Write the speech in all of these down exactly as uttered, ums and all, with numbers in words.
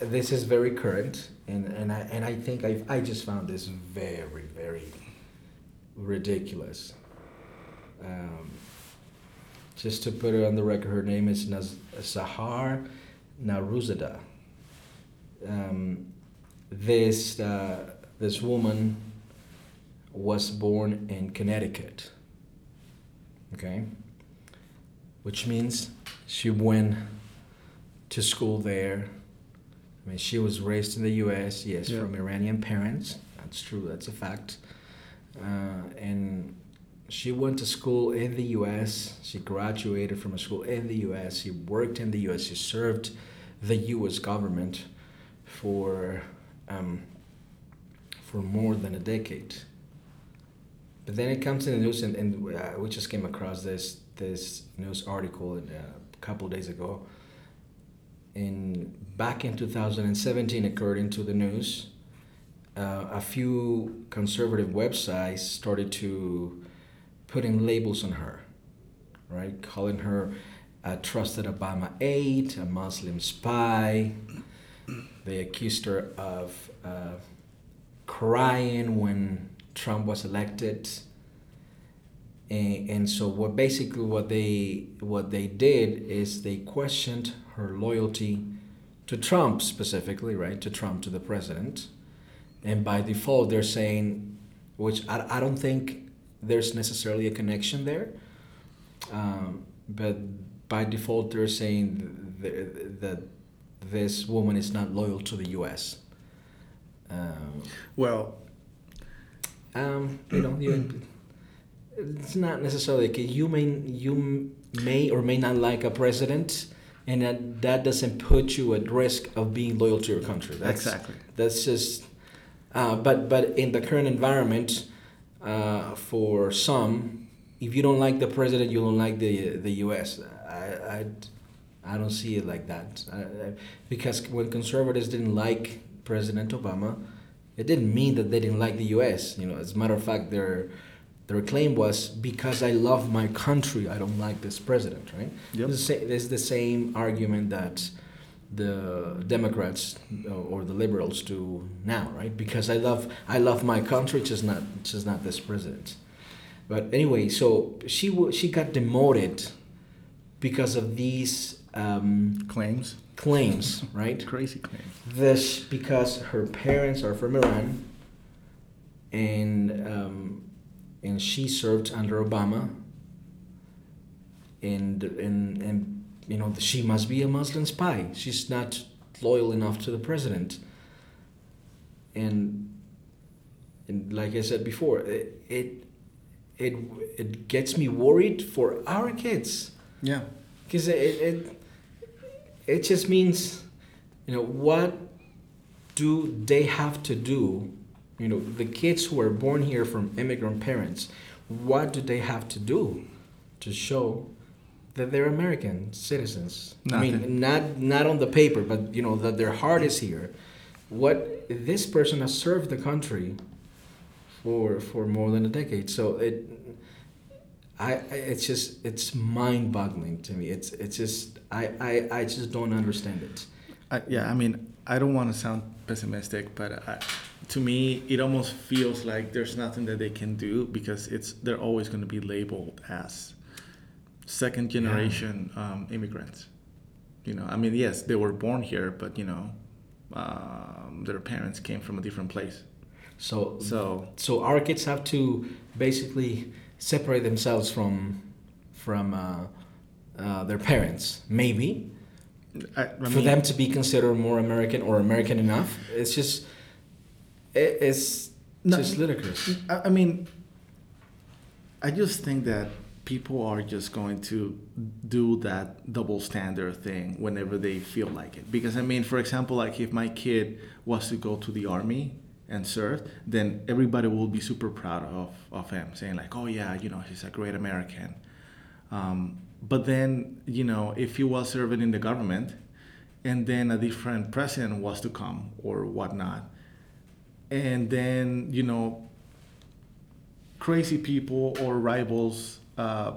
this is very current, and, and I and I think I I just found this very very ridiculous. Um, just to put it on the record, her name is Naz Sahar Naruzada. Um, this uh, this woman was born in Connecticut. Okay, which means she went to school there. I mean, she was raised in the U S, yes, yeah. From Iranian parents. That's true, that's a fact. Uh, and she went to school in the U S. She graduated from a school in the U S. She worked in the U S. She served the U S government for um, for more than a decade. But then it comes in the news, and, and uh, we just came across this this news article in, uh, a couple of days ago. In back in two thousand seventeen, according to the news, uh, a few conservative websites started to putting labels on her, right? Calling her a trusted Obama aide, a Muslim spy. They accused her of uh, crying when Trump was elected, and, and so what basically what they what they did is they questioned her loyalty to Trump specifically, right? To Trump, to the president. And by default, they're saying, which I, I don't think there's necessarily a connection there, um, but by default, they're saying that, that this woman is not loyal to the U S. Um, well, um, you know, you, it's not necessarily, okay, you may, you may or may not like a president, and that, that doesn't put you at risk of being loyal to your country. That's, exactly. That's just, uh, but but in the current environment, uh, for some, if you don't like the president, you don't like the the U S. I I, I don't see it like that. I, I, because when conservatives didn't like President Obama, it didn't mean that they didn't like the U S. You know, as a matter of fact, their their claim was, because I love my country, I don't like this president, right? Yep. This is the same argument that the Democrats or the liberals do now, right? Because I love I love my country, just not just not this president. But anyway, so she w- she got demoted because of these um, claims. Claims, right? Crazy claims. This because her parents are from Iran, and. Um, And she served under Obama, and and and you know she must be a Muslim spy. She's not loyal enough to the president. And and like I said before, it it it, it gets me worried for our kids. Yeah, because it, it it just means, you know, what do they have to do? You know, the kids who are born here from immigrant parents, what do they have to do to show that they're American citizens? Nothing. I mean, not not on the paper, but, you know, that their heart is here. What this person has served the country for for more than a decade. So it, I it's just it's mind-boggling to me. It's it's just I I, I just don't understand it. I, yeah, I mean, I don't want to sound pessimistic, but I. To me, it almost feels like there's nothing that they can do because it's they're always going to be labeled as second generation yeah. um, immigrants. You know, I mean, yes, they were born here, but you know, um, their parents came from a different place. So, so, so our kids have to basically separate themselves from from uh, uh, their parents, maybe, I, I mean, for them to be considered more American or American enough. It's just. It's just no, ludicrous. I mean, I just think that people are just going to do that double standard thing whenever they feel like it. Because, I mean, for example, like if my kid was to go to the army and serve, then everybody will be super proud of, of him, saying like, oh, yeah, you know, he's a great American. Um, but then, you know, if he was serving in the government and then a different president was to come or whatnot, and then, you know, crazy people or rivals uh,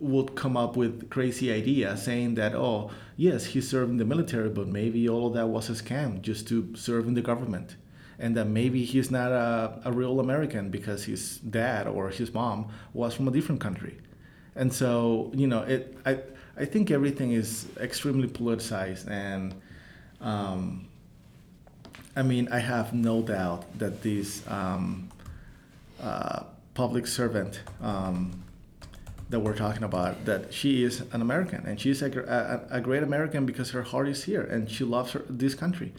would come up with crazy ideas saying that, oh, yes, he served in the military, but maybe all of that was a scam just to serve in the government. And that maybe he's not a, a real American because his dad or his mom was from a different country. And so, you know, it. I I think everything is extremely politicized. And um, I mean, I have no doubt that this um, uh, public servant um, that we're talking about, that she is an American. And she's a, a, a great American because her heart is here and she loves her, this country.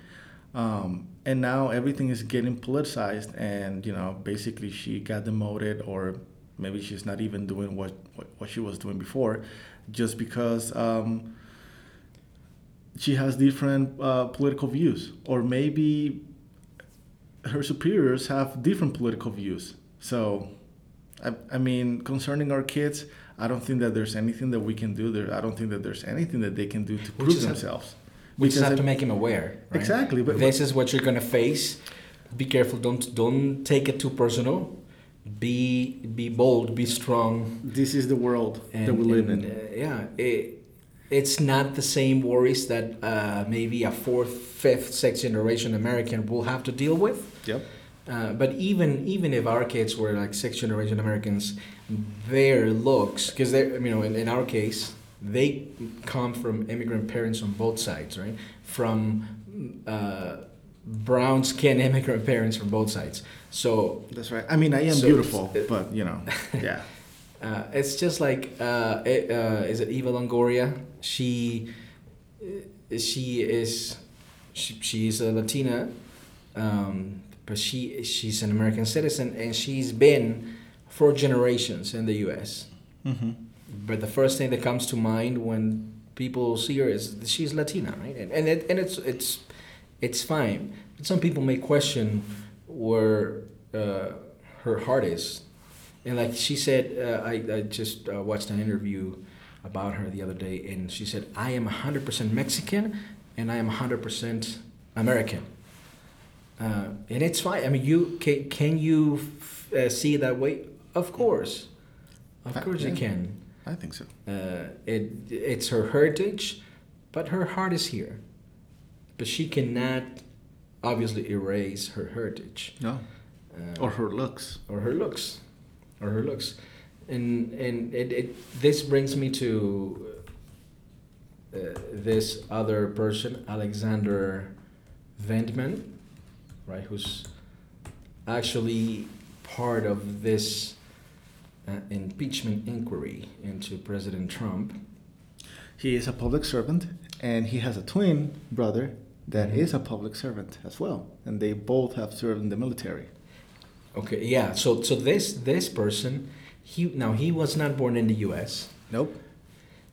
Um, and now everything is getting politicized, and, you know, basically she got demoted, or maybe she's not even doing what, what, what she was doing before, just because um, she has different uh, political views, or maybe her superiors have different political views. So, I, I mean, concerning our kids, I don't think that there's anything that we can do there. I don't think that there's anything that they can do to prove themselves. We just have to make him aware. Right? Exactly. But this but, is what you're going to face. Be careful. Don't don't take it too personal. Be be bold. Be strong. This is the world and, that we live and, in. Uh, yeah. It, it's not the same worries that uh, maybe a fourth, fifth, sixth generation American will have to deal with. Yep. Uh, but even even if our kids were like sixth generation Americans, their looks, because they, you know, in, in our case, they come from immigrant parents on both sides, right? From uh, brown-skinned immigrant parents from both sides. So that's right. I mean, I am so beautiful, uh, but you know, yeah. uh, it's just like, uh, it, uh, is it Eva Longoria? She, she is, she, she is a Latina, um, but she she's an American citizen, and she's been four generations in the U S. Mm-hmm. But the first thing that comes to mind when people see her is she's Latina, right? And and, it, and it's it's it's fine. But some people may question where uh, her heart is. And like she said, uh, I, I just uh, watched an interview about her the other day, and she said, I am one hundred percent Mexican, and I am one hundred percent American. Uh, and it's fine. I mean, you can, can you f- uh, see it that way? Of course. Of I, course yeah. you can. I think so. Uh, it it's her heritage, but her heart is here. But she cannot, obviously, erase her heritage. No. Uh, or her looks. Or her looks, or her looks, and and it, it this brings me to uh, this other person, Alexander Vindman, right? Who's actually part of this Uh, impeachment inquiry into President Trump. He is a public servant, and he has a twin brother that mm-hmm. is a public servant as well, and they both have served in the military. Okay, yeah. So, so this this person, he now he was not born in the U S. Nope.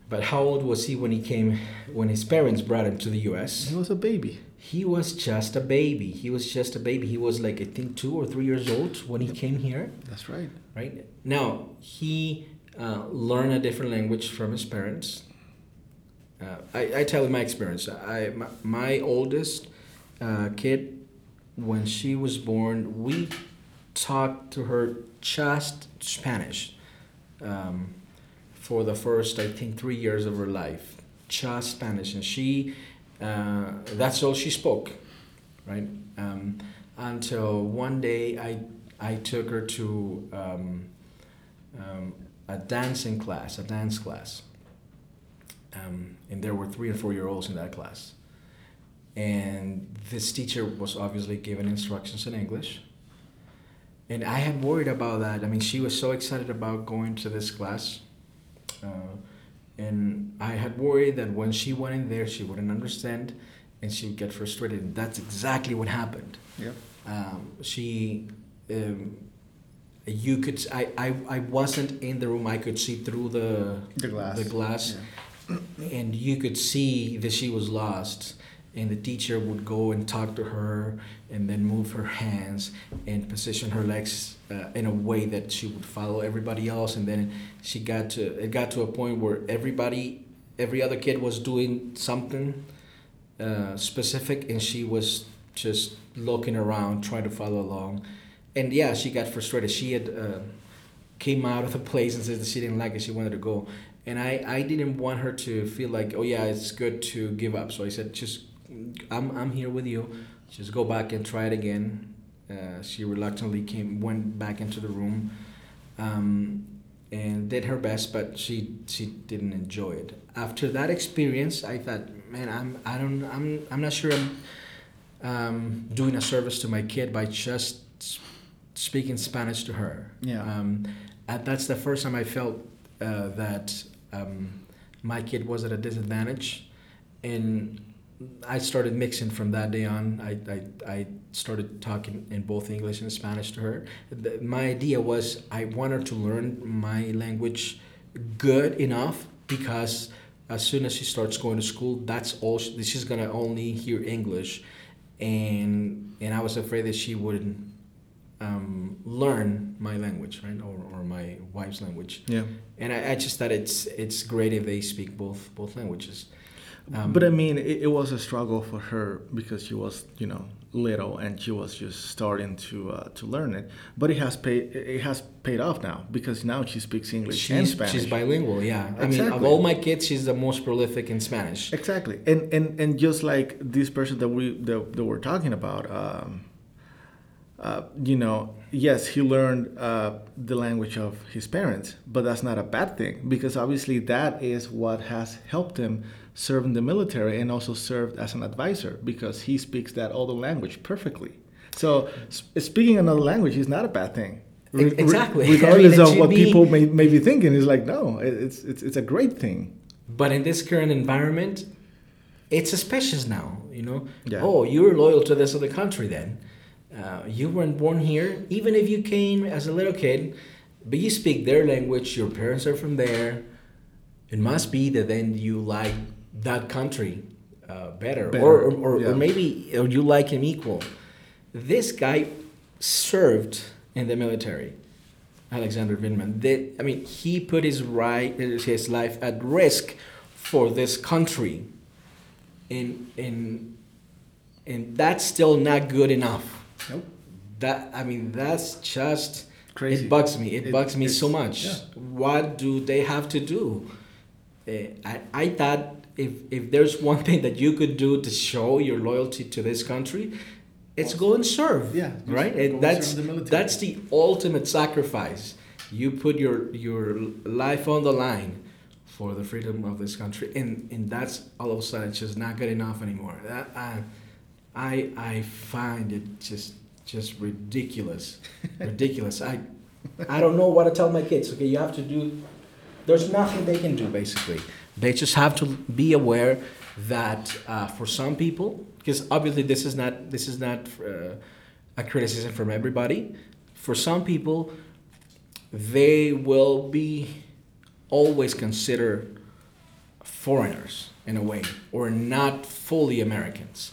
But how old was he when he came? When his parents brought him to the U S, he was a baby. He was just a baby. He was just a baby. He was like, I think, two or three years old when he came here. That's right. Right? Now, he uh, learned a different language from his parents. Uh, I, I tell you my experience. I, my, my oldest uh, kid, when she was born, we talked to her just Spanish um, for the first, I think, three years of her life. Just Spanish. And she... Uh, that's all she spoke, right? Um, until one day I I took her to um, um, a dancing class, a dance class. Um, and there were three and four year olds in that class. And this teacher was obviously giving instructions in English. And I had worried about that. I mean, she was so excited about going to this class. Uh, And I had worried that when she went in there, she wouldn't understand, and she would get frustrated. And that's exactly what happened. Yeah. Um, she, um, you could. I, I, I wasn't in the room. I could see through the the glass. The glass, yeah. And you could see that she was lost. And the teacher would go and talk to her, and then move her hands and position her legs uh, in a way that she would follow everybody else. And then she got to it got to a point where everybody, every other kid was doing something uh, specific, and she was just looking around, trying to follow along. And yeah, she got frustrated. She had uh, came out of the place and said that she didn't like it. She wanted to go. And I, I didn't want her to feel like, oh yeah, it's good to give up. So I said, just, I'm I'm here with you. Just go back and try it again. Uh, she reluctantly came, went back into the room, um, and did her best, but she she didn't enjoy it. After that experience, I thought, man, I'm I don't I'm I'm not sure I'm um, doing a service to my kid by just speaking Spanish to her. Yeah. Um, and that's the first time I felt uh, that um, my kid was at a disadvantage, and I started mixing from that day on. I, I, I started talking in both English and Spanish to her. The, my idea was I want her to learn my language good enough, because as soon as she starts going to school, that's all she, she's gonna only hear English, and and I was afraid that she wouldn't um, learn my language, right, or, or my wife's language. Yeah. And I, I just thought it's it's great if they speak both both languages. Um, but I mean, it, it was a struggle for her because she was, you know, little, and she was just starting to uh, to learn it. But it has paid it has paid off now, because now she speaks English she's, and Spanish. She's bilingual, yeah. Exactly. I mean, of all my kids, she's the most prolific in Spanish. Exactly, and and, and just like this person that we that, that we're talking about, um, uh, you know, yes, he learned uh, the language of his parents, but that's not a bad thing, because obviously that is what has helped him serve in the military, and also served as an advisor, because he speaks that other language perfectly. So sp- speaking another language is not a bad thing. Re- exactly. Re- regardless I mean, of what be... people may, may be thinking, it's like, no, it's, it's it's a great thing. But in this current environment, it's suspicious now, you know? Yeah. Oh, you're loyal to this other country then. Uh, you weren't born here, even if you came as a little kid, but you speak their language, your parents are from there. It must be that then you like that country uh, better, better. Or, or, yeah. or maybe or you like him equal. This guy served in the military, Alexander Vindman. They, I mean, he put his right, his life at risk for this country, and and and that's still not good enough. Nope. That I mean, that's just crazy. It bugs me. It, it bugs me so much. Yeah. What do they have to do? Uh, I I thought. If if there's one thing that you could do to show your loyalty to this country, it's go and serve. Yeah, right. And that's the that's the ultimate sacrifice. You put your your life on the line for the freedom of this country, and and that's all of a sudden just not good enough anymore. That I I, I find it just just ridiculous, ridiculous. I I don't know what to tell my kids. Okay, you have to do. There's nothing they can do basically. They just have to be aware that uh, for some people, because obviously this is not this is not uh, a criticism from everybody. For some people, they will be always considered foreigners in a way, or not fully Americans,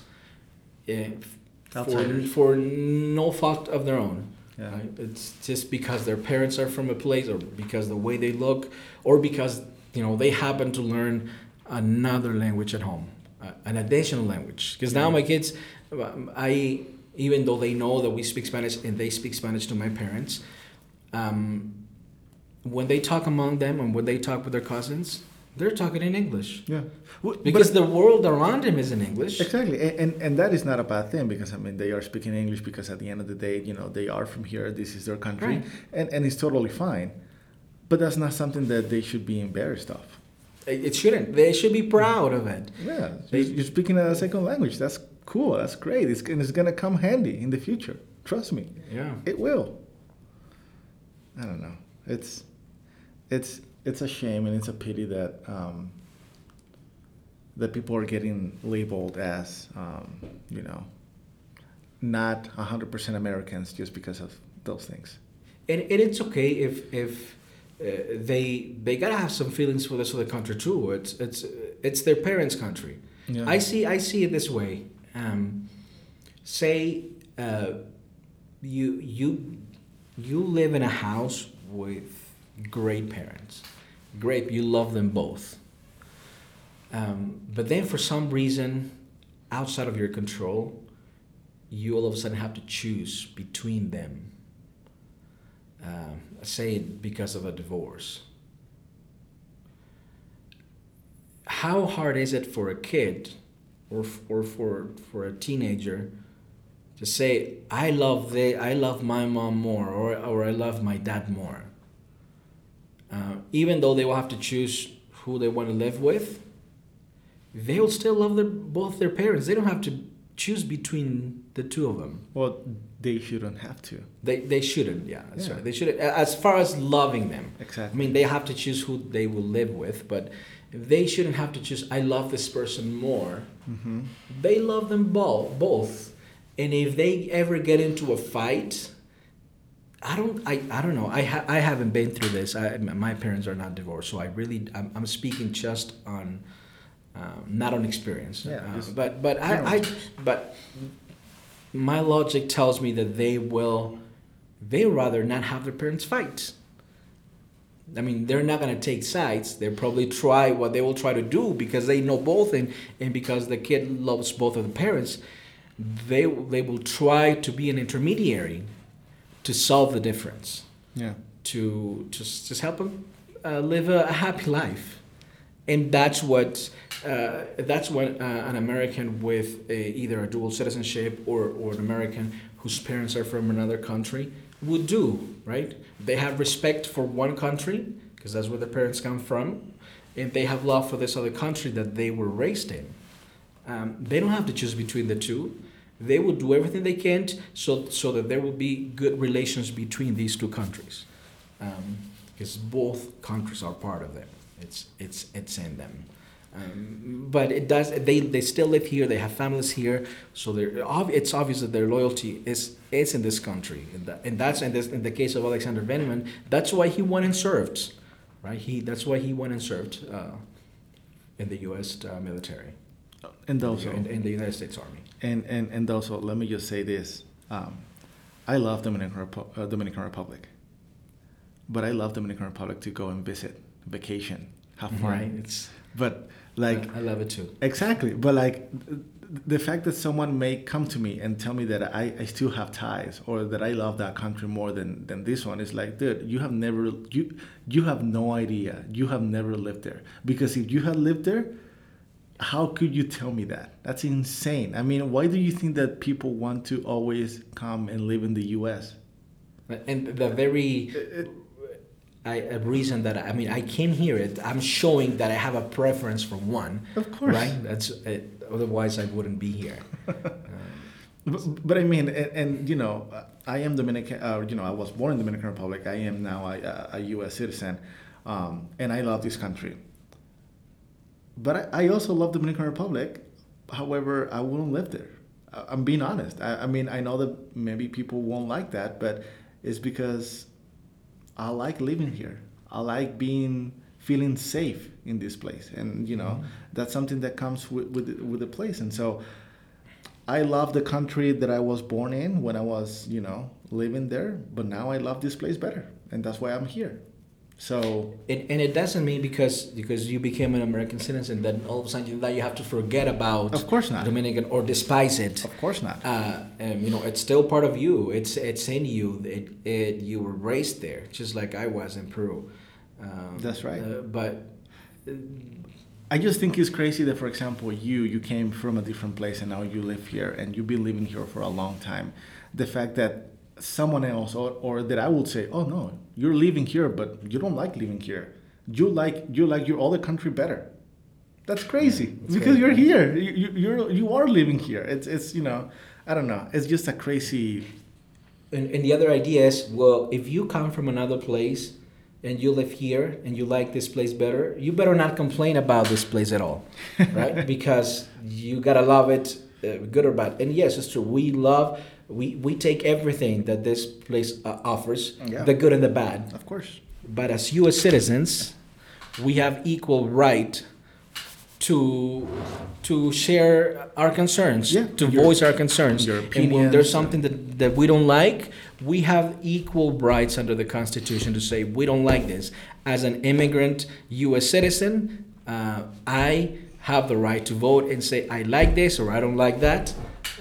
if, for for no fault of their own. Yeah. Right? It's just because their parents are from a place, or because the way they look, or because you know, they happen to learn another language at home, uh, an additional language. Because now my kids, I even though they know that we speak Spanish and they speak Spanish to my parents, um, when they talk among them and when they talk with their cousins, they're talking in English. Yeah, because but, the world around them is in English. Exactly, and, and and that is not a bad thing, because I mean they are speaking English because at the end of the day, you know, they are from here. This is their country, right. and and it's totally fine. But that's not something that they should be embarrassed of. It shouldn't. They should be proud of it. Yeah. They, you're speaking a second language. That's cool. That's great. It's, and it's going to come handy in the future. Trust me. Yeah. It will. I don't know. It's it's it's a shame, and it's a pity that um, that people are getting labeled as, um, you know, not one hundred percent Americans just because of those things. And, and it's okay if... if Uh, they they gotta have some feelings for this other country too. It's it's it's their parents' country. Yeah. I see I see it this way. Um, say uh, you you you live in a house with great parents. Great, you love them both. Um, but then for some reason, outside of your control, you all of a sudden have to choose between them. Um, say because of a divorce. how hard is it for a kid or or for for a teenager to say, I love they, I love my mom more, or or I love my dad more? Uh, even though they will have to choose who they want to live with, they will still love their, both their parents. They don't have to choose between the two of them. Well, they shouldn't have to. They they shouldn't, yeah. That's yeah. right. They shouldn't. As far as loving them. Exactly. I mean, they have to choose who they will live with, but they shouldn't have to choose, I love this person more. Mm-hmm. They love them both, both. And if they ever get into a fight, I don't, I, I don't know. I ha- I haven't been through this. I, my parents are not divorced, so I really, I'm, I'm speaking just on, um, not on experience. Yeah, uh, but but yeah. I, I, but my logic tells me that they will, they rather not have their parents fight. I mean, they're not gonna take sides. They'll probably try what they will try to do because they know both, and, and because the kid loves both of the parents, they they will try to be an intermediary to solve the difference. Yeah. To just just help them uh, live a, a happy life, and that's what uh, that's what uh, an American with a, either a dual citizenship or or an American whose parents are from another country would do, right? They have respect for one country because that's where their parents come from, and they have love for this other country that they were raised in. Um, they don't have to choose between the two. They will do everything they can so so that there will be good relations between these two countries, um, because both countries are part of them. It's it's it's in them, um, but it does. They they still live here. They have families here, so they're it's obvious that their loyalty is is in this country, and, that, and that's in, this, in the case of Alexander Vindman. That's why he went and served, right? He that's why he went and served uh, in the U S uh, military. And also in, in the United States Army. And and, and also, let me just say this: um, I love Dominican Repu- uh, Dominican Republic, but I love Dominican Republic to go and visit, vacation, have fun. Right. It's, but like yeah, I love it too. Exactly. But like th- the fact that someone may come to me and tell me that I, I still have ties, or that I love that country more than, than this one, is like, dude, you have never you you have no idea. You have never lived there, because if you had lived there, how could you tell me that? That's insane. I mean, why do you think that people want to always come and live in the U S? And the very it, I, a reason that, I, I mean, I can hear it. I'm showing that I have a preference for one. Of course. Right? That's it. Otherwise, I wouldn't be here. um, but, but I mean, and, and you know, I am Dominican, uh, you know, I was born in the Dominican Republic. I am now a, a U S citizen, um, and I love this country. But I also love the Dominican Republic. However, I wouldn't live there. I'm being honest. I, I mean, I know that maybe people won't like that, but it's because I like living here. I like being feeling safe in this place, and you know, mm-hmm. that's something that comes with, with with the place. And so, I love the country that I was born in when I was, you know, living there. But now I love this place better, and that's why I'm here. So it, and it doesn't mean because because you became an American citizen that all of a sudden you, that you have to forget about of course not Dominican or despise it. Of course not. Uh, and, you know, it's still part of you. It's it's in you. It it you were raised there, just like I was in Peru. Um, That's right. Uh, but uh, I just think it's crazy that, for example, you you came from a different place and now you live here and you've been living here for a long time. The fact that someone else or, or that I would say, oh no, you're living here, but you don't like living here. You like you like your other country better. That's crazy. Yeah, that's because crazy. You're here. You you you're, you are living here. It's it's you know, I don't know. It's just a crazy. And and the other idea is, well, if you come from another place and you live here and you like this place better, you better not complain about this place at all, right? Because you gotta love it, uh, good or bad. And yes, it's true. We love. We we take everything that this place uh, offers, yeah. the good and the bad. Of course. But as U S citizens, we have equal right to to share our concerns, yeah. to your, voice our concerns. Your opinions, and when there's something that, that we don't like, we have equal rights under the Constitution to say, we don't like this. As an immigrant U S citizen, uh, I have the right to vote and say, I like this or I don't like that.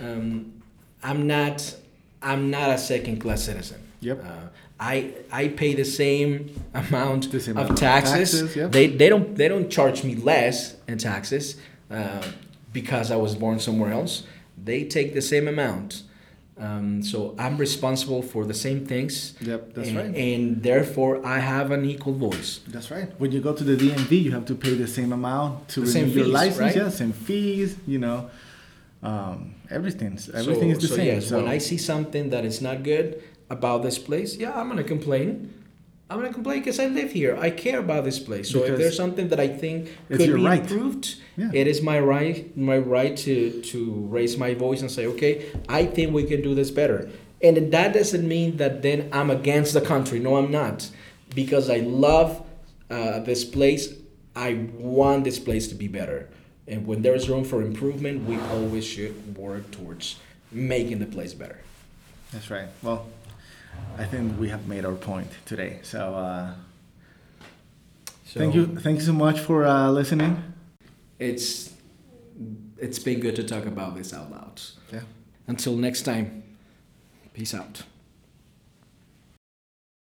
Um, I'm not. I'm not a second-class citizen. Yep. Uh, I I pay the same amount the same of amount taxes. taxes yeah. They they don't they don't charge me less in taxes uh, because I was born somewhere else. They take the same amount. Um, so I'm responsible for the same things. Yep, that's and, right. And therefore, I have an equal voice. That's right. When you go to the D M V, you have to pay the same amount to the renew same fees, your license. Right? Yeah, same fees. You know, um, everything. Everything so, is the so same. Yes, so when I see something that is not good about this place, yeah, I'm gonna complain. I'm gonna complain because I live here. I care about this place. So because if there's something that I think could be right. improved, yeah. it is my right, my right to, to raise my voice and say, okay, I think we can do this better. And that doesn't mean that then I'm against the country. No, I'm not, because I love uh, this place. I want this place to be better. And when there is room for improvement, we always should work towards making the place better. That's right. Well, I think we have made our point today. So, uh, so thank you, thank you so much for uh, listening. It's it's been good to talk about this out loud. Yeah. Until next time, peace out.